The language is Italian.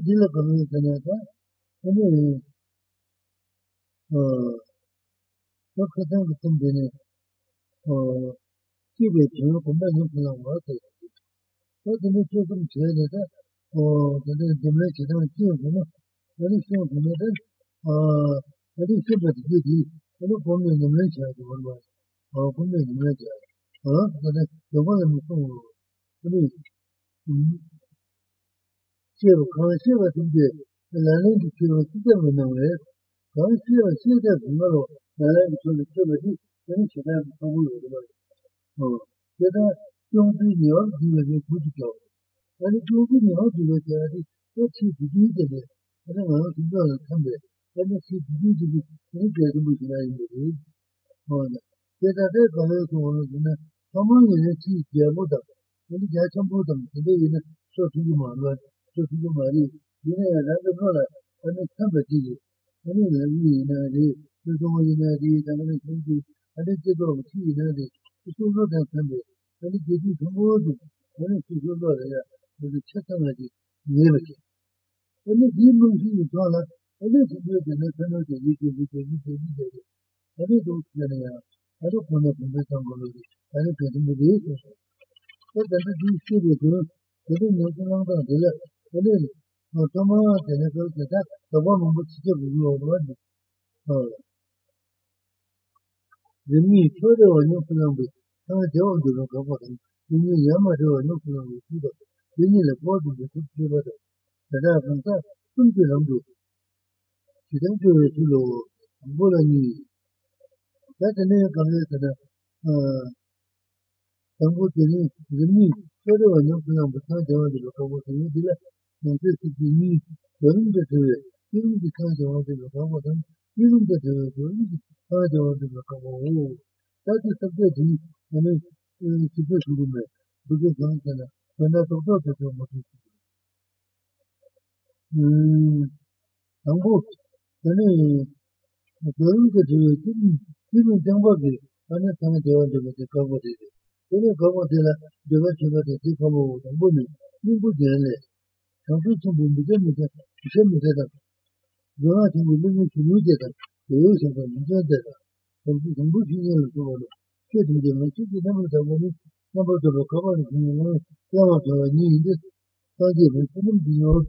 dillo come tenete, come lo credo che tu bene, chi vede come non può lavorare, poi ne c'è un certo, delle c'è un certo, no? Non c'è un certo, non c'è un certo, non come ne mette a guardare, come ne mette, io voglio mi sono, Cero, come si va a dire, la lente che lo si deve non è, come si va a dire, però la lente che lo si deve dire, non si deve fare. Che da, io ho bisogno di vedere tutto ciò. E io ho bisogno di vedere che si divide, e non ho bisogno di cambiare, e non si divide, e non piace molto la lente. Che da te, come io sono, come io si chiamata, e mi piace molto, e lei è sotto di mano. Tutto male, viene alla parola, hanno cambiato, hanno la vita, le domande, le domande, adesso dopo ci viene, tutto lo da cambiare, hanno detto modo, hanno tutto lo da, lo cercamati, niente. Hanno dimmi di parola, adesso due ne fanno di di. Adesso c'era, adesso quando penso quello lì, adesso dimmi di questo. Adesso di studio, che non sono andato là. Non sono andato a vedere che da quando non si deve guardare. Le mie cose non sono più, non ti ho detto che ho fatto, le mie amate non sono più, le mie cose non sono più, le mie cose non sono più, le mie cose non sono più, le mie non c'è niente, non c'è niente, non c'è niente, non c'è niente, non c'è niente, non c'è niente, non c'è niente, non c'è niente, non c'è niente, non c'è niente, non c'è niente, Confuso con il tempo, il tempo è da. Durante il tempo si muoveva, e io sono contento. Confuso con il tempo, c'è un tempo, c'è un tempo da morire, non potevo cavare, non potevo niente, non potevo niente.